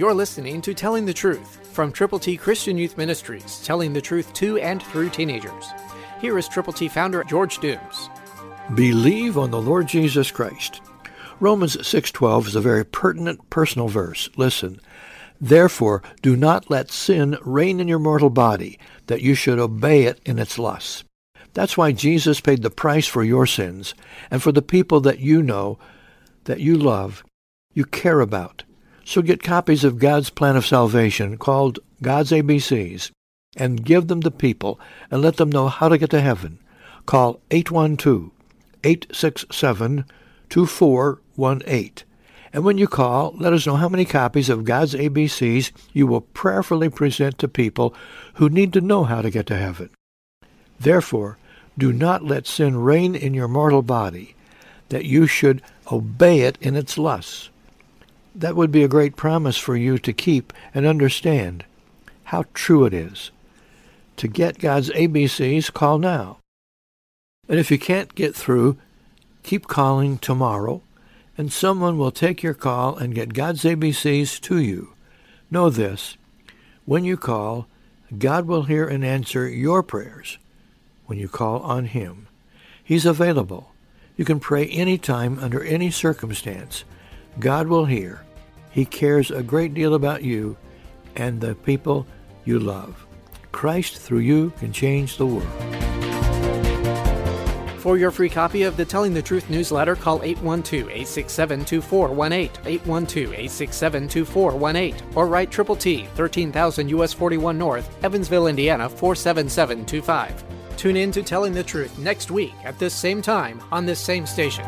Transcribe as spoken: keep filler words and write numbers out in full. You're listening to Telling the Truth from Triple T Christian Youth Ministries, telling the truth to and through teenagers. Here is Triple T founder George Dooms. Believe on the Lord Jesus Christ. Romans six twelve is a very pertinent personal verse. Listen, therefore do not let sin reign in your mortal body, that you should obey it in its lusts. That's why Jesus paid the price for your sins and for the people that you know, that you love, you care about. So get copies of God's Plan of Salvation called God's A B Cs and give them to people and let them know how to get to heaven. Call eight one two, eight six seven, two four one eight. And when you call, let us know how many copies of God's A B Cs you will prayerfully present to people who need to know how to get to heaven. Therefore, do not let sin reign in your mortal body, that you should obey it in its lusts. That would be a great promise for you to keep and understand how true it is. To get God's A B Cs, call now. And if you can't get through, keep calling tomorrow, and someone will take your call and get God's A B Cs to you. Know this, when you call, God will hear and answer your prayers when you call on Him. He's available. You can pray any time, under any circumstance. God will hear. He cares a great deal about you and the people you love. Christ through you can change the world. For your free copy of the Telling the Truth newsletter, call eight one two, eight six seven, two four one eight, eight one two, eight six seven, two four one eight, or write Triple T, thirteen thousand U S forty-one North, Evansville, Indiana, four seven seven two five. Tune in to Telling the Truth next week at this same time on this same station.